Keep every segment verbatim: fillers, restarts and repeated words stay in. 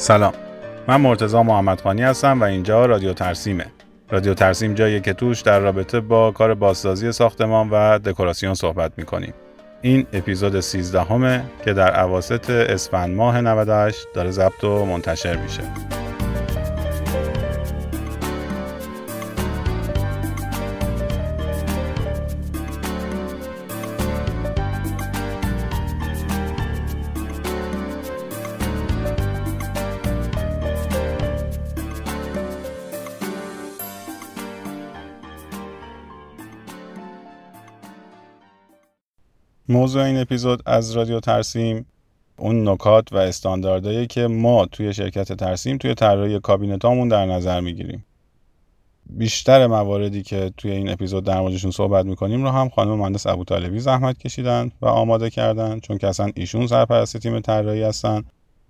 سلام، من مرتضی محمد خانی هستم و اینجا رادیو ترسیمه. رادیو ترسیم جاییه که توش در رابطه با کار بازسازی ساختمان و دکوراسیون صحبت میکنیم. این اپیزود سیزده همه که در اواسط اسفند ماه نود و هشت داره ضبط و منتشر میشه. موضوع این اپیزود از رادیو ترسیم اون نکات و استانداردهایی که ما توی شرکت ترسیم توی طراحی کابینتامون در نظر میگیریم. بیشتر مواردی که توی این اپیزود در موردشون صحبت میکنیم رو هم خانم مهندس ابو طالبی زحمت کشیدن و آماده کردن، چون که اصلا ایشون سرپرست تیم طراحی هستن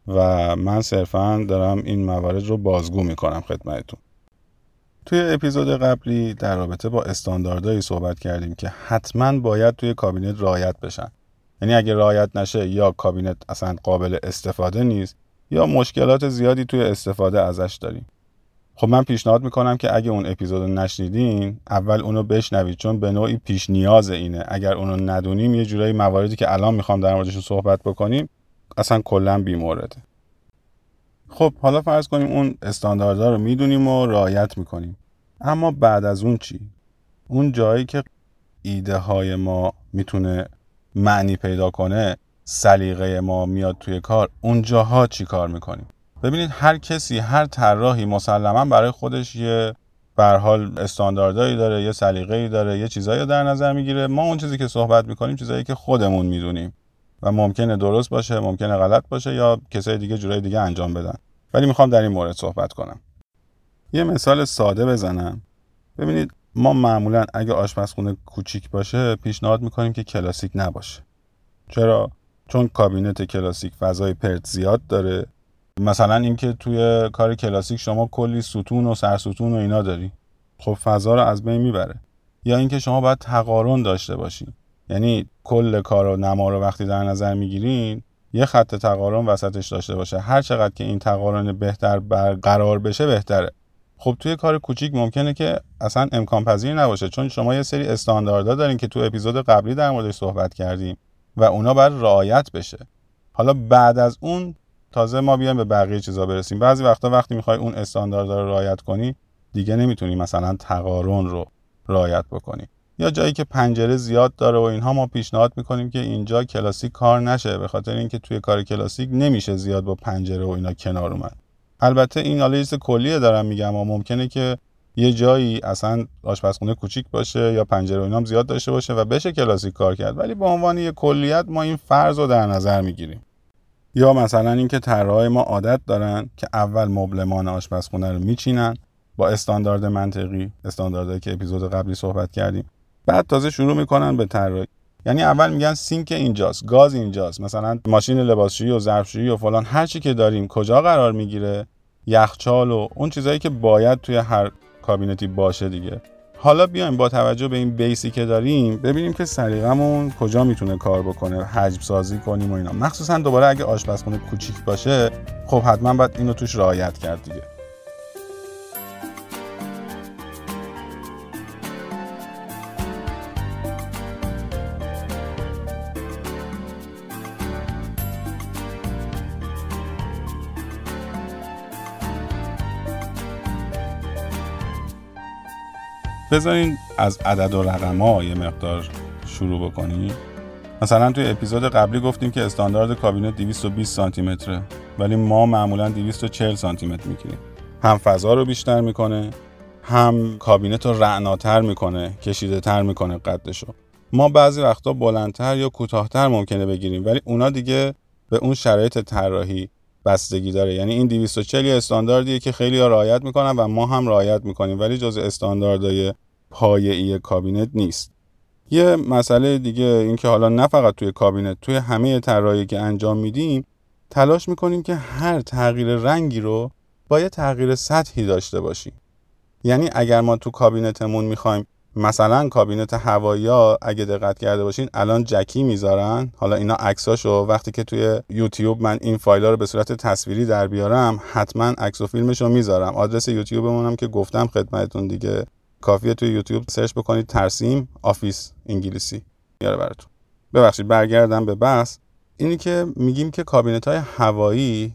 و من صرفا دارم این موارد رو بازگو میکنم خدمتتون. توی اپیزود قبلی در رابطه با استانداردهایی صحبت کردیم که حتما باید توی کابینت رعایت بشن. یعنی اگه رعایت نشه یا کابینت اصلا قابل استفاده نیست یا مشکلات زیادی توی استفاده ازش داریم. خب من پیشنهاد میکنم که اگه اون اپیزودو نشنیدین اول اونو بشنوید، چون به نوعی پیش نیاز اینه. اگر اونو ندونیم یه جورایی مواردی که الان میخوام در موردش صحبت بکنیم اصلا کلا بی‌مورده. خب حالا فرض کنیم اون استانداردها رو میدونیم و رعایت میکنیم، اما بعد از اون چی؟ اون جایی که ایده های ما میتونه معنی پیدا کنه، سلیقه ما میاد توی کار، اون جاها چی کار میکنیم؟ ببینید هر کسی، هر طراحی مسلما برای خودش یه به هر حال استانداردایی داره، یه سلیقه‌ای داره، یه چیزایی در نظر میگیره. ما اون چیزی که صحبت میکنیم چیزایی که خودمون میدونیم و ممکنه درست باشه، ممکنه غلط باشه یا کسای دیگه جورای دیگه انجام بدن. ولی میخوام در این مورد صحبت کنم. یه مثال ساده بزنم. ببینید ما معمولاً اگه آشپزخونه کوچیک باشه پیشنهاد میکنیم که کلاسیک نباشه. چرا؟ چون کابینت کلاسیک فضای پرت زیاد داره. مثلا اینکه توی کار کلاسیک شما کلی ستون و سرستون و اینا داری. خب فضا رو از بین میبره. یا اینکه شما باید تقارن داشته باشی. یعنی کل کار و نما رو وقتی در نظر میگیرین یه خط تقارن وسطش داشته باشه. هر چقدر که این تقارن بهتر برقرار بشه بهتره. خب توی کار کوچیک ممکنه که اصلا امکان پذیر نباشه، چون شما یه سری استانداردها دارین که تو اپیزود قبلی در موردش صحبت کردیم و اونا باید رعایت بشه. حالا بعد از اون تازه ما بیایم به بقیه چیزا برسیم. بعضی وقتا وقتی میخوای اون استانداردها رو رعایت کنی دیگه نمیتونی مثلا تقارن رو رعایت بکنی. یا جایی که پنجره زیاد داره و اینها، ما پیشنهاد میکنیم که اینجا کلاسیک کار نشه، به خاطر اینکه توی کار کلاسیک نمیشه زیاد با پنجره و اینا کنار اومد. البته این آلیس کلیه دارم میگم، اما ممکنه که یه جایی اصلا آشپزخونه کوچیک باشه یا پنجره و اینا هم زیاد داشته باشه و بشه کلاسیک کار کرد، ولی به عنوان یه کلیت ما این فرض رو در نظر میگیریم. یا مثلا اینکه طراحای ما عادت دارن که اول مبلمان آشپزخونه رو میچینن با استاندارد منطقی، استانداردی که اپیزود قبلی صحبت کردیم. بعد تازه شروع میکنن به طراحی. یعنی اول میگن سینک اینجاست، گاز اینجاست، مثلا ماشین لباسشویی و ظرفشویی و فلان هر چی که داریم کجا قرار میگیره، یخچال و اون چیزایی که باید توی هر کابینتی باشه دیگه. حالا بیایم با توجه به این بیسی که داریم ببینیم که سلیقمون کجا میتونه کار بکنه، حجم سازی کنیم و اینا. مخصوصا دوباره اگه آشپزخونه کوچیک باشه خب حتما باید اینو توش رعایت کرد دیگه. بذارین از عدد و رقم‌ها یه مقدار شروع بکنیم. مثلا توی اپیزود قبلی گفتیم که استاندارد کابینت دویست و بیست سانتی متره، ولی ما معمولاً دویست و چهل سانتی متر می‌گیریم. هم فضا رو بیشتر می‌کنه، هم کابینت رو رعناتر می‌کنه، کشیده‌تر می‌کنه قدشو. ما بعضی وقتا بلندتر یا کوتاه‌تر ممکنه بگیریم، ولی اونا دیگه به اون شرایط طراحی بستگی داره. یعنی این دویست و چهل استانداردیه که خیلی‌ها رعایت می‌کنن و ما هم رعایت می‌کنیم، ولی جزء استانداردهای پایه‌ای کابینت نیست. یه مسئله دیگه این که حالا نه فقط توی کابینت، توی همه طراحی که انجام میدیم تلاش می‌کنیم که هر تغییر رنگی رو با یه تغییر سطحی داشته باشیم. یعنی اگر ما تو کابینتمون می‌خوایم مثلا کابینت هوایی‌ها اگه دقت کرده باشین الان جکی میذارن، حالا اینا عکساشو وقتی که توی یوتیوب من این فایل‌ها رو به صورت تصویری در بیارم حتما عکس و فیلمشو میذارم. آدرس یوتیوبمونم که گفتم خدمتتون دیگه، کافیه توی یوتیوب سرچ بکنید ترسیم آفیس انگلیسی میاره براتون. ببخشید برگردم به بحث. اینی که میگیم که کابینت‌های هوایی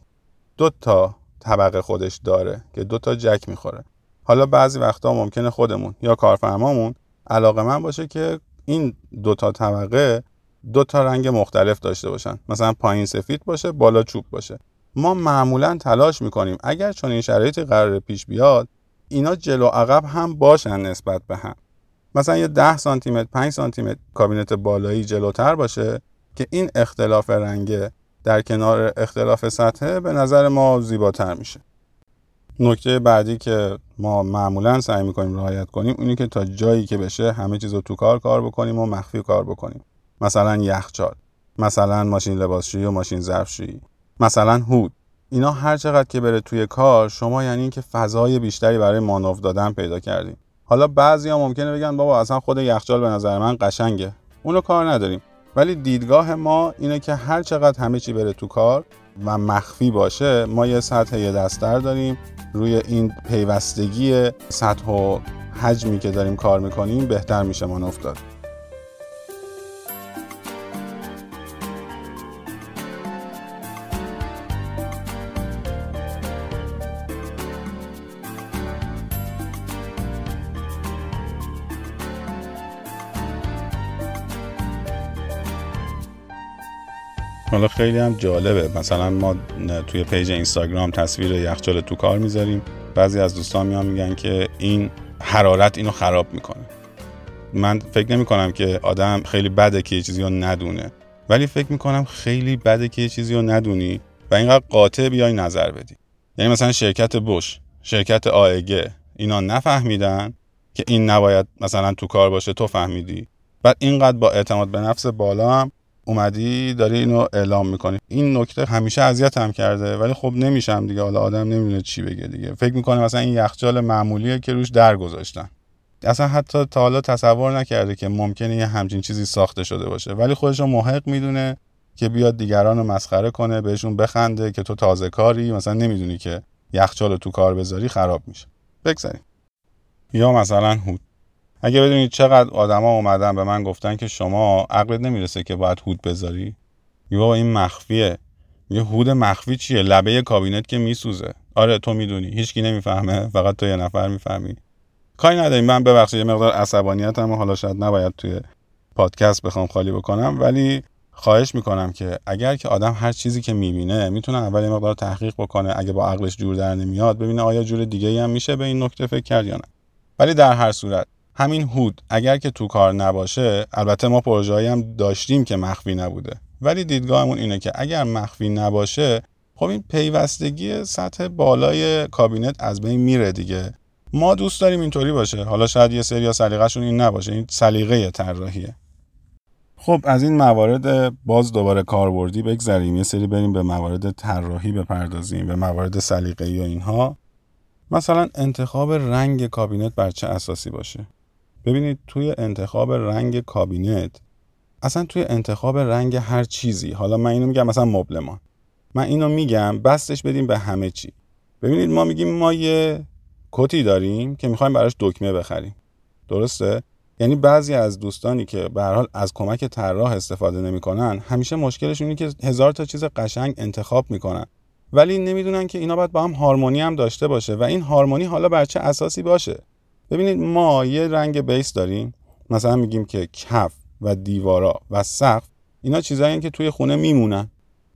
دو تا طبقه خودش داره که دو تا جک میخوره. حالا بعضی وقتا ممکنه خودمون یا کارفرمامون علاقه‌مند باشه که این دو تا طبقه دو تا رنگ مختلف داشته باشن، مثلا پایین سفید باشه بالا چوب باشه. ما معمولا تلاش میکنیم اگر چون این شرایطی قرار پیش بیاد اینا جلو عقب هم باشن نسبت به هم، مثلا یه ده سانتی متر پنج سانتی متر کابینت بالایی جلوتر باشه که این اختلاف رنگه در کنار اختلاف سطحه به نظر ما زیباتر میشه. نکته بعدی که ما معمولا سعی میکنیم رعایت کنیم اینه که تا جایی که بشه همه چیز رو تو کار کار بکنیم و مخفی کار بکنیم. مثلا یخچال، مثلا ماشین لباسشویی و ماشین ظرفشویی، مثلا هود. اینا هر چقدر که بره توی کار شما یعنی این که فضای بیشتری برای مانور دادن پیدا کردیم. حالا بعضیا ممکنه بگن بابا اصلا خود یخچال به نظر من قشنگه، اونو کار نداریم. ولی دیدگاه ما اینه که هر چقدر همه چی بره تو کار و مخفی باشه ما یه سطح یه دستر داریم، روی این پیوستگی سطح و حجمی که داریم کار میکنیم بهتر میشه ما افتاد. حالا خیلی هم جالبه، مثلا ما توی پیج اینستاگرام تصویر یخچال تو کار میذاریم، بعضی از دوستان میان میگن که این حرارت اینو خراب میکنه. من فکر نمی کنم که آدم خیلی بده که یه چیزی رو ندونه، ولی فکر میکنم خیلی بده که یه چیزی رو ندونی و اینقدر قاطع بیای نظر بدی. یعنی مثلا شرکت بوش، شرکت آیگه، اینا نفهمیدن که این نباید مثلا تو کار باشه، تو فهمیدی، بعد اینقدر با اعتماد به نفس بالا هم اومدی داری اینو اعلام میکنی. این نکته همیشه اذیت هم کرده، ولی خب نمیشم دیگه، حالا آدم نمیدونه چی بگه دیگه. فکر میکنه مثلا این یخچال معمولیه که روش در گذاشتن، اصلا حتی تا حالا تصور نکرده که ممکنه یه همچین چیزی ساخته شده باشه، ولی خودش رو محق میدونه که بیاد دیگران رو مسخره کنه، بهشون بخنده که تو تازه کاری، مثلا نمیدونی که یخچال تو کار بذاری خراب میشه، بگذاریم. یا مثلا هود، اگه بدونید چقدر آدما اومدن به من گفتن که شما عقلت نمیرسه که باید هود بذاری، میگه بابا این مخفیه. میگه هود مخفی چیه؟ لبه کابینت که میسوزه. آره تو میدونی، هیچکی نمیفهمه، فقط تو یه نفر میفهمی. کاری نداریم. من ببخشید یه مقدار عصبانیتم حالا شاید نباید توی پادکست بخوام خالی بکنم، ولی خواهش میکنم که اگر که آدم هر چیزی که میبینه میتونه اول یه مقدار تحقیق بکنه، اگه با عقلش جور در نمیاد ببینه آیا جور دیگه‌ای هم میشه به این نکته فکر کرد یا نه. ولی در هر صورت همین هود اگر که تو کار نباشه، البته ما پروژه‌ای هم داشتیم که مخفی نبوده، ولی دیدگاهمون اینه که اگر مخفی نباشه خب این پیوستگی سطح بالای کابینت از بین میره دیگه. ما دوست داریم اینطوری باشه، حالا شاید یه سری سلیقه‌شون این نباشه، این سلیقه طراحیه. خب از این موارد باز دوباره کاربردی بگذریم، یه سری بریم به موارد طراحی بپردازیم، به موارد سلیقه‌ای و اینها. مثلا انتخاب رنگ کابینت بر چه اساسی باشه؟ ببینید توی انتخاب رنگ کابینت، اصلا توی انتخاب رنگ هر چیزی، حالا من اینو میگم مثلا مبلمان، من اینو میگم بستش بدیم به همه چی. ببینید ما میگیم ما یه کتی داریم که میخوایم براش دکمه بخریم، درسته؟ یعنی بعضی از دوستانی که به هر حال از کمک طراح استفاده نمیکنن همیشه مشکلشون اینه که هزار تا چیز قشنگ انتخاب میکنن ولی نمیدونن که اینا باید با هم هارمونی هم داشته باشه و این هارمونی حالا بر چه اساسی باشه. ببینید ما یه رنگ بیس داریم، مثلا میگیم که کف و دیوارا و سقف اینا چیزایین که توی خونه میمونن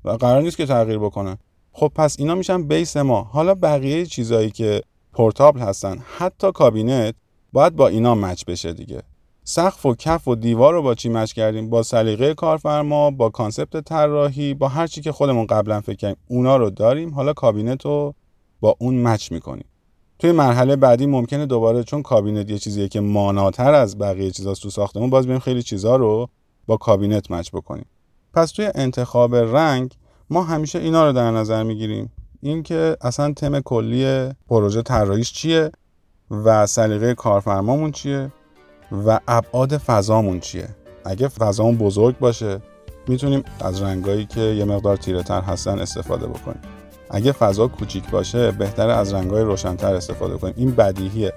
و قرار نیست که تغییر بکنن، خب پس اینا میشن بیس ما. حالا بقیه چیزایی که پورتابل هستن، حتی کابینت، باید با اینا مچ بشه دیگه. سقف و کف و دیوار رو با چی مچ کردیم؟ با سلیقه کارفرما، با کانسپت طراحی، با هر چی که خودمون قبلا فکر کردیم اونا رو داریم، حالا کابینت رو با اون مچ میکنیم. توی مرحله بعدی ممکنه دوباره چون کابینت یه چیزیه که ماناتر از بقیه چیزاست تو ساختمون، باز بریم خیلی چیزا رو با کابینت مچ بکنیم. پس توی انتخاب رنگ ما همیشه اینا رو در نظر میگیریم، این که اصلا تم کلی پروژه طراحیش چیه و سلیقه کارفرمامون چیه. و ابعاد فضامون چیه. اگه فضامون بزرگ باشه میتونیم از رنگایی که یه مقدار تیره تر هستن استفاده بکنیم. اگه فضا کوچیک باشه بهتره از رنگای روشن‌تر استفاده کنیم. این بدیهیه.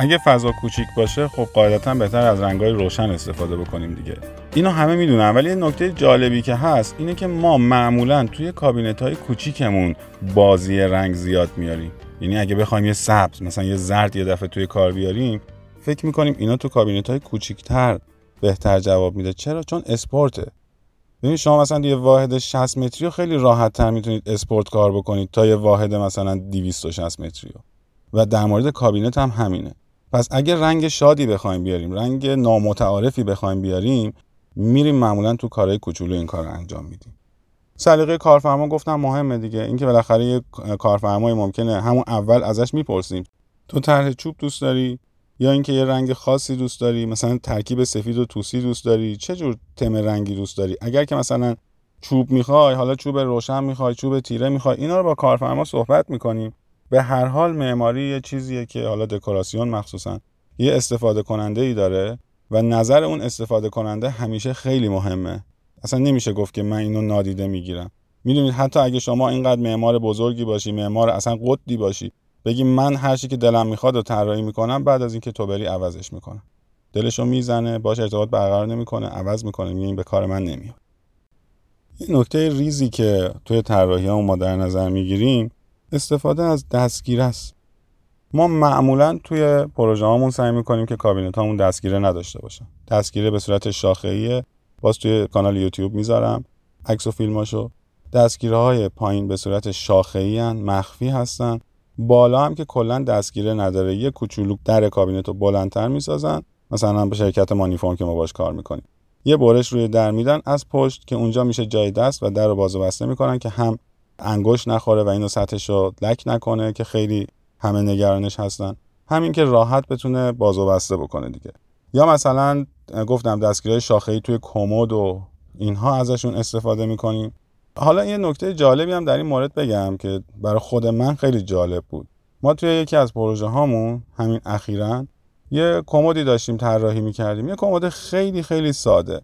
اگه فضا کوچیک باشه خب قاعدتاً بهتر از رنگ‌های روشن استفاده بکنیم دیگه. اینو همه میدونن، ولی نکته جالبی که هست اینه که ما معمولاً توی کابینت‌های کوچیکمون بازی رنگ زیاد میاریم. یعنی اگه بخوایم یه سبز مثلا یه زرد یه دفعه توی کار بیاریم، فکر می‌کنیم اینا تو کابینت‌های کوچیک‌تر بهتر جواب میده. چرا؟ چون اسپورته. ببین شما مثلا یه واحد شصت متری رو خیلی راحت‌تر میتونید اسپورت کار بکنید تا یه واحد مثلا دویست و شصت متری رو. و در مورد کابینت هم همینه. پس اگه رنگ شادی بخوایم بیاریم، رنگ نامتعارفی بخوایم بیاریم، میریم معمولا تو کارهای کوچولو این کار رو انجام میدیم. سلیقه کارفرما گفتم مهمه دیگه. اینکه بالاخره یه کارفرمای ممکنه همون اول ازش میپرسیم تو طرح چوب دوست داری یا اینکه یه رنگ خاصی دوست داری، مثلا ترکیب سفید و طوسی دوست داری، چه جور تم رنگی دوست داری. اگر که مثلا چوب میخوای، حالا چوب روشن میخوای، چوب تیره میخوای، اینا رو با کارفرما صحبت میکنیم. به هر حال معماری یه چیزیه که حالا دکوراسیون مخصوصا یه استفاده کننده ای داره و نظر اون استفاده کننده همیشه خیلی مهمه. اصلا نمیشه گفت که من اینو نادیده میگیرم. میدونید حتی اگه شما اینقدر معمار بزرگی باشی، معمار اصلا قطبی باشی، بگی من هر چی که دلم میخواد رو طراحی میکنم، بعد از اینکه تو بری عوضش میکنم، دلشو میزنه، باش ارتباط برقرار نمیکنه، عوض میکنه، میگه این به کار من نمیاد. این نکته ریزی که توی طراحی‌ها ما در نظر میگیریم استفاده از دستگیره است. ما معمولا توی پروژه هامون سعی میکنیم که کابینت هامون دستگیره نداشته باشه. دستگیره به صورت شاخه‌ایه. باز توی کانال یوتیوب میذارم عکس و فیلماشو. دستگیره های پایین به صورت شاخه‌ای ان، مخفی هستن. بالا هم که کلا دستگیره نداره. یه کوچولو در کابینت رو بلندتر میسازن. مثلا به شرکت مانیفون که ما باش کار میکنیم. یه برش روی در میدن از پشت که اونجا میشه جای دست و در رو باز و بسته میکنن که هم انگوش نخوره و اینو سطحشو لک نکنه که خیلی همه نگرانش هستن، همین که راحت بتونه باز و بسته بکنه دیگه. یا مثلا گفتم دستگیرهای شاخه‌ای توی کمد و اینها ازشون استفاده میکنیم. حالا یه نکته جالبی هم در این مورد بگم که برای خود من خیلی جالب بود. ما توی یکی از پروژه هامون همین اخیراً یه کمدی داشتیم طراحی میکردیم، یه کمد خیلی خیلی ساده.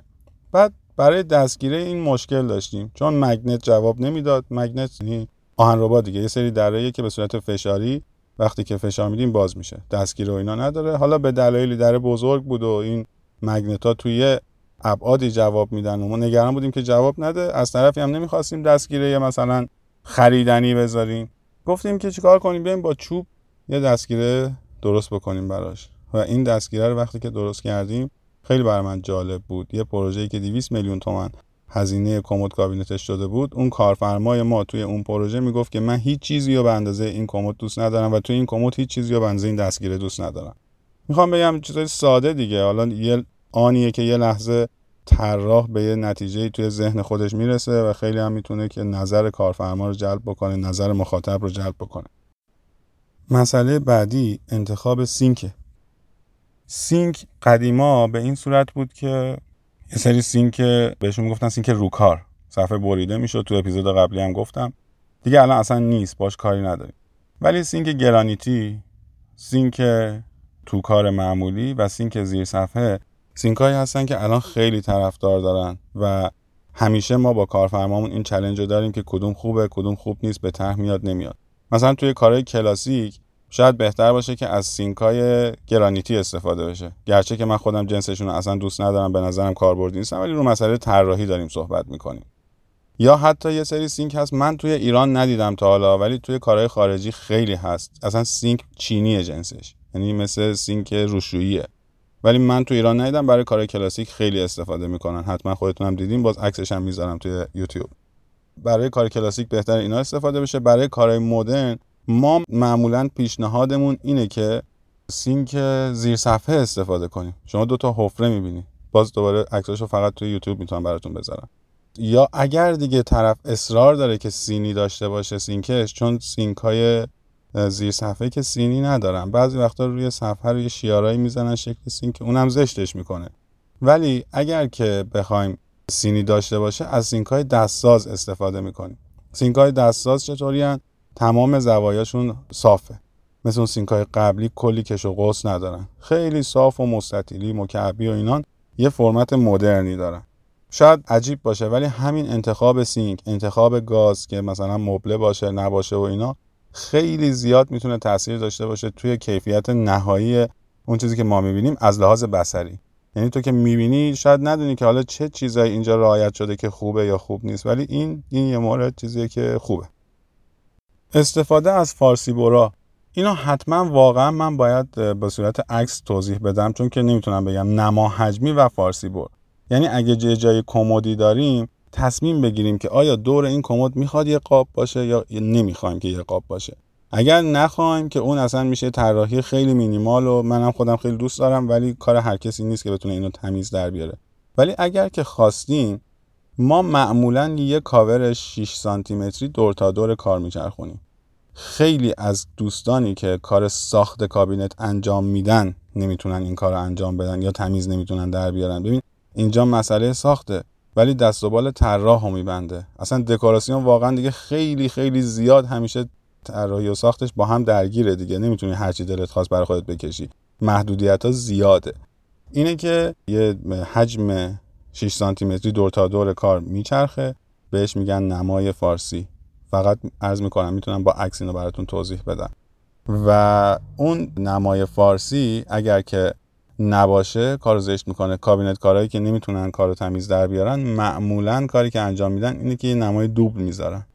بعد برای دستگیره این مشکل داشتیم چون مگنت جواب نمیداد. مگنت یعنی آهنربا دیگه، یه سری دراییه که به صورت فشاری وقتی که فشار میدیم باز میشه، دستگیره و اینا نداره. حالا به دلایلی در بزرگ بود و این مگنت ها توی ابعادی جواب میدن و ما نگران بودیم که جواب نده، از طرفی هم نمیخواستیم دستگیره مثلا خریدنی بذاریم. گفتیم که چیکار کنیم، بیایم با چوب یه دستگیره درست بکنیم براش. و این دستگیره رو وقتی که درست کردیم خیلی برای من جالب بود. یه پروژه‌ای که دویست میلیون تومان هزینه کمد کابینتش شده بود، اون کارفرمای ما توی اون پروژه میگفت که من هیچ چیزی رو به اندازه این کمد دوست ندارم و توی این کمد هیچ چیزی رو به اندازه این دستگیره دوست ندارم. میخوام بگم چیزای ساده دیگه. حالا یه آنیه که یه لحظه طراح به یه نتیجه‌ای توی ذهن خودش میرسه و خیلی هم میتونه که نظر کارفرما رو جلب بکنه، نظر مخاطب رو جلب بکنه. مسئله بعدی انتخاب سینک. سینک قدیما به این صورت بود که یه سری سینک بهشون میگفتن سینک روکار، صفحه بریده میشد. تو اپیزود قبلی هم گفتم دیگه، الان اصلا نیست، باش کاری نداریم. ولی سینک گرانیتی، سینک توکار معمولی و سینک زیر صفحه، سینکایی هستن که الان خیلی طرفدار دارن و همیشه ما با کارفرمامون این چالش رو داریم که کدوم خوبه کدوم خوب نیست، به طرح میاد نمیاد. مثلا توی کارهای کلاسیک شاید بهتر باشه که از سینکای گرانیتی استفاده بشه، گرچه که من خودم جنسشون رو اصلا دوست ندارم، به نظرم کاربردی نیستن، ولی رو مسئله طراحی داریم صحبت میکنیم. یا حتی یه سری سینک هست من توی ایران ندیدم تا حالا، ولی توی کارهای خارجی خیلی هست، اصلا سینک چینیه جنسش، یعنی مثل سینک روشوییه، ولی من تو ایران ندیدم. برای کارهای کلاسیک خیلی استفاده میکنن، حتما خودتون هم دیدین، باز عکسش هم میذارم توی یوتیوب. برای کار کلاسیک بهتره اینا استفاده بشه. برای کارهای مدرن ما معمولاً پیشنهادمون اینه که سینک زیر صفحه استفاده کنیم. شما دو تا حفره می‌بینید. باز دوباره عکساشو فقط توی یوتیوب میتونم براتون بذارم. یا اگر دیگه طرف اصرار داره که سینی داشته باشه سینکش، چون سینک‌های زیر صفحه که سینی ندارن. بعضی وقتا روی صفحه روی شیارایی میزنن شکل سین که اونم زشتش میکنه. ولی اگر که بخوایم سینی داشته باشه از سینک‌های دستساز استفاده میکنیم. سینک‌های دستساز چطورین؟ تمام زوایاشون صافه. مثل اون سینک‌های قبلی کلی کش و قوس ندارن. خیلی صاف و مستطیلی، مکعبی و اینان یه فرمت مدرنی دارن. شاید عجیب باشه ولی همین انتخاب سینک، انتخاب گاز که مثلا مبله باشه نباشه و اینا خیلی زیاد میتونه تاثیر داشته باشه توی کیفیت نهایی اون چیزی که ما میبینیم از لحاظ بصری. یعنی تو که میبینی شاید ندونی که حالا چه چیزایی اینجا رعایت شده که خوبه یا خوب نیست، ولی این این یه مورد چیزیه که خوبه. استفاده از فارسی برا، اینو حتما واقعا من باید به صورت عکس توضیح بدم چون که نمیتونم بگم نما حجمی و فارسی بر. یعنی اگه جای جای کمدی داریم تصمیم بگیریم که آیا دور این کمد میخواد یه قاب باشه یا نمیخوایم که یه قاب باشه. اگر نخوایم که اون اصلا میشه طراحی خیلی مینیمال و منم خودم خیلی دوست دارم ولی کار هر کسی نیست که بتونه اینو تمیز در بیاره. ولی اگر که خواستیم ما معمولا یه کاور شش سانتی متری دور تا دور کار میچرخونیم. خیلی از دوستانی که کار ساخت کابینت انجام میدن نمیتونن این کارو انجام بدن یا تمیز نمیتونن در بیارن. ببین اینجا مسئله ساخته ولی دست و بال طراحو میبنده. اصلا دکوراسیون واقعا دیگه خیلی خیلی زیاد همیشه طراحی و ساختش با هم درگیره دیگه، نمیتونی هر چی دلت خواست برای خودت بکشی، محدودیت‌ها زیاده. اینه که یه حجم شش سانتی متری دور تا دور کار میچرخه، بهش میگن نمای فارسی. فقط عرض میکنم میتونم با عکس اینو براتون توضیح بدم. و اون نمای فارسی اگر که نباشه کارو زشت میکنه. کابینت کارهایی که نمیتونن کارو تمیز در بیارن معمولا کاری که انجام میدن اینه که یه نمای دوبل میذارن،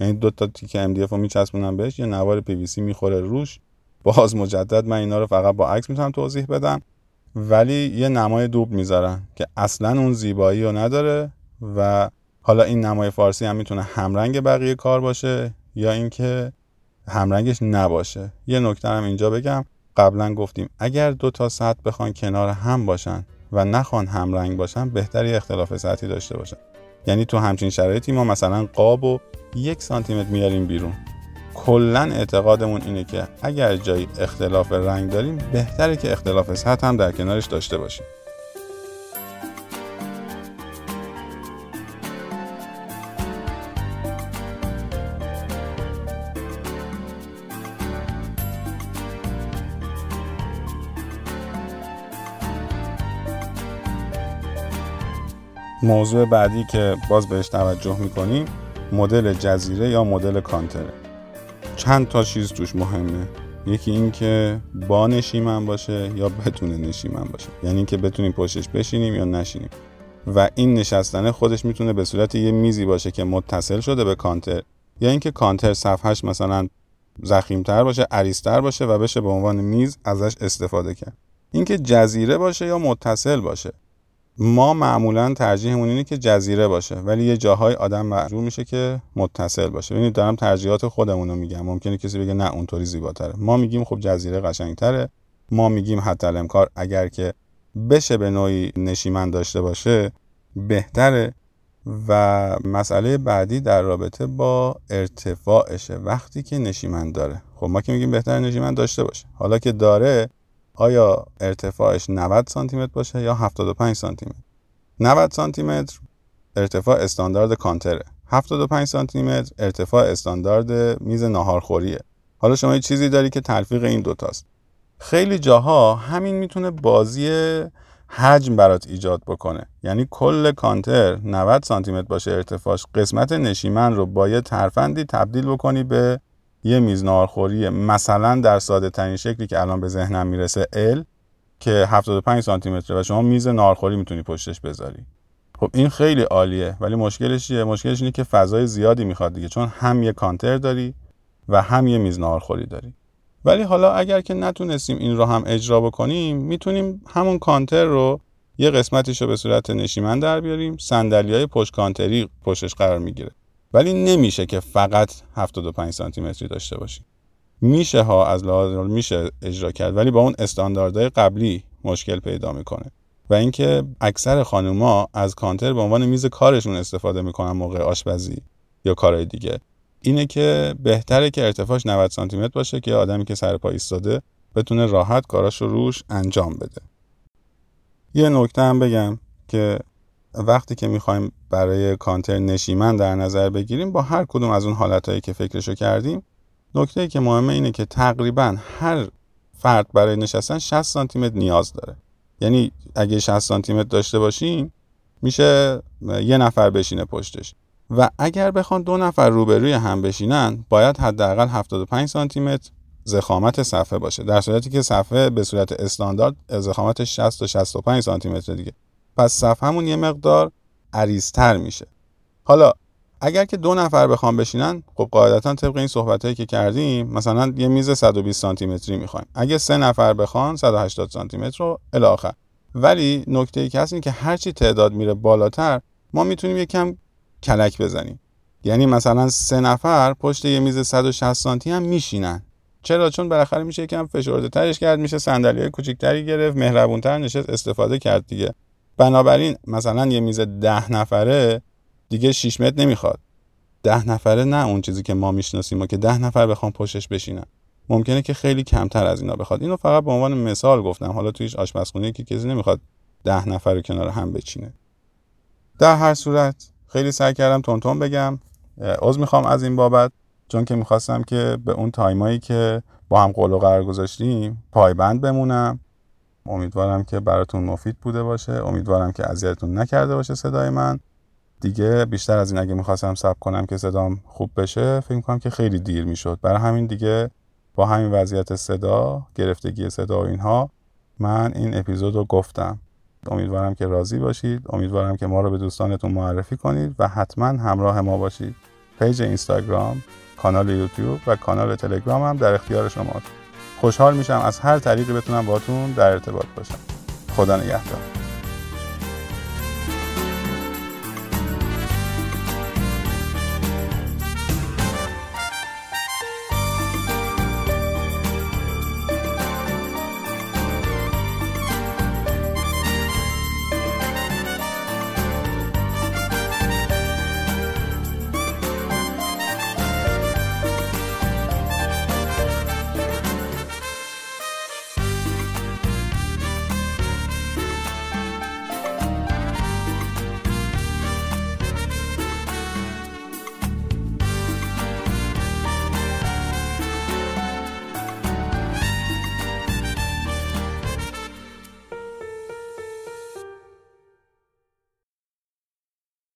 یعنی دو تا تیکه ام دی اف رو میچسبونن بهش، یه نوار پی وی سی میخوره روش. باز مجدد من اینا رو فقط با عکس میتونم توضیح بدم، ولی یه نمای دوبل میذارن که اصلا اون زیبایی رو نداره. و حالا این نمای فارسی هم میتونه همرنگ بقیه کار باشه یا اینکه همرنگش نباشه. یه نکته هم اینجا بگم، قبلا گفتیم اگر دو تا سطح بخوان کنار هم باشن و نخوان هم رنگ باشن بهتره اختلاف سطحی داشته باشن. یعنی تو همچین شرایطی ما مثلا قابو یک سانتی متر میاریم بیرون. کلا اعتقادمون اینه که اگر جایی اختلاف رنگ داریم بهتره که اختلاف سطح هم در کنارش داشته باشیم. موضوع بعدی که باز بهش توجه میکنیم مدل جزیره یا مدل کانتره. چند تا چیز توش مهمه. یکی این که با نشیمن باشه یا بدون نشیمن باشه، یعنی این که بتونیم پشتش بشینیم یا نشینیم. و این نشستن خودش میتونه به صورت یه میزی باشه که متصل شده به کانتر، یا اینکه کانتر صفحهش مثلا ضخیم‌تر باشه، عریض‌تر باشه و بشه به عنوان میز ازش استفاده کرد. اینکه جزیره باشه یا متصل باشه، ما معمولا ترجیحمون اینه که جزیره باشه، ولی یه جاهای آدم مجبور میشه که متصل باشه. ببینید دارم ترجیحات خودمون رو میگم، ممکنه کسی بگه نه اونطوری زیباتره. ما میگیم خب جزیره قشنگتره. ما میگیم حتی الامکان اگر که بشه به نوعی نشیمن داشته باشه بهتره. و مسئله بعدی در رابطه با ارتفاعشه. وقتی که نشیمن داره خب ما که میگیم بهتره نشیمن داشته باشه. حالا که داره آیا ارتفاعش نود سانتی متر باشه یا هفتاد و پنج سانتی متر؟ نود سانتی متر ارتفاع استاندارد کانتره، هفتاد و پنج سانتی متر ارتفاع استاندارد میز ناهارخوریه. حالا شما یه چیزی داری که تلفیق این دوتاست. خیلی جاها همین میتونه بازی حجم برات ایجاد بکنه. یعنی کل کانتر نود سانتی متر باشه ارتفاعش، قسمت نشیمن رو با یه ترفندی تبدیل بکنی به یه میز ناهارخوری، مثلا در ساده ترین شکلی که الان به ذهنم میرسه L که هفتاد و پنج سانتی متر و شما میز ناهارخوری میتونی پشتش بذاری. خب این خیلی عالیه، ولی مشکلش چیه؟ مشکلش اینه که فضای زیادی میخواد دیگه، چون هم یه کانتر داری و هم یه میز ناهارخوری داری. ولی حالا اگر که نتونستیم این رو هم اجرا بکنیم، میتونیم همون کانتر رو یه قسمتیشو به صورت نشیمن در بیاریم، صندلیای پشت کانتری پشتش قرار میگیره. ولی نمیشه که فقط هفتاد و پنج سانتی متری داشته باشی. میشه ها، از لحاظ میشه اجرا کرد، ولی با اون استانداردهای قبلی مشکل پیدا میکنه. و اینکه اکثر خانوما از کانتر به عنوان میز کارشون استفاده میکنن موقع آشپزی یا کارهای دیگه. اینه که بهتره که ارتفاعش نود سانتی متر باشه که آدمی که سر پا ایستاده بتونه راحت کاراشو روش انجام بده. یه نکته هم بگم که وقتی که میخوایم برای کانتر نشیمن در نظر بگیریم با هر کدوم از اون حالتایی که فکرشو کردیم، نکته‌ای که مهمه اینه که تقریباً هر فرد برای نشستن شصت سانتی متر نیاز داره. یعنی اگه شصت سانتی متر داشته باشیم میشه یه نفر بشینه پشتش، و اگر بخوان دو نفر روبروی هم بشینن باید حداقل هفتاد و پنج سانتی متر ضخامت صفحه باشه، در صورتی که صفحه به صورت استاندارد ضخامتش شصت تا شصت و پنج سانتی متر دیگه. پس صفحه‌مون یه مقدار عریض‌تر میشه. حالا اگر که دو نفر بخوام بشینن، خب قاعدتا طبق این صحبتایی که کردیم مثلا یه میز صد و بیست سانتی متری می‌خوایم. اگه سه نفر بخوان صد و هشتاد سانتی متر و الی آخر. ولی نکته‌ای که هست این که هرچی تعداد میره بالاتر ما میتونیم یکم کلک بزنیم. یعنی مثلا سه نفر پشت یه میز صد و شصت سانتی هم میشینن. چرا؟ چون بالاخره میشه یکم فشرده‌ترش کرد، میشه صندلی‌های کوچیک‌تری گرفت، مهربون‌تر نشست استفاده کرد دیگه. بنابراین مثلا یه میز ده نفره دیگه شش متر نمیخواد. ده نفره نه اون چیزی که ما میشناسیم و که ده نفر بخوام پشتش بشینن، ممکنه که خیلی کمتر از اینا بخواد. اینو فقط به عنوان مثال گفتم. حالا تویش آشپزخونه که کسی نمیخواد ده نفر رو کنار هم بچینه. در هر صورت خیلی سعی کردم تونتون بگم، عذر میخوام از این بابت، چون که میخواستم که به اون تایمایی که با هم قول و قرار گذاشتیم پایبند بمونم. امیدوارم که براتون مفید بوده باشه، امیدوارم که اذیتتون نکرده باشه صدای من. دیگه بیشتر از این اگه می‌خواستم صبر کنم که صدام خوب بشه فکر می‌کنم که خیلی دیر می‌شد. برای همین دیگه با همین وضعیت صدا، گرفتگی صدا و اینها، من این اپیزود رو گفتم. امیدوارم که راضی باشید، امیدوارم که ما رو به دوستانتون معرفی کنید و حتما همراه ما باشید. پیج اینستاگرام، کانال یوتیوب و کانال تلگرام هم در اختیار شماست. خوشحال میشم از هر طریقی بتونم باهاتون در ارتباط باشم. خدا نگهدار.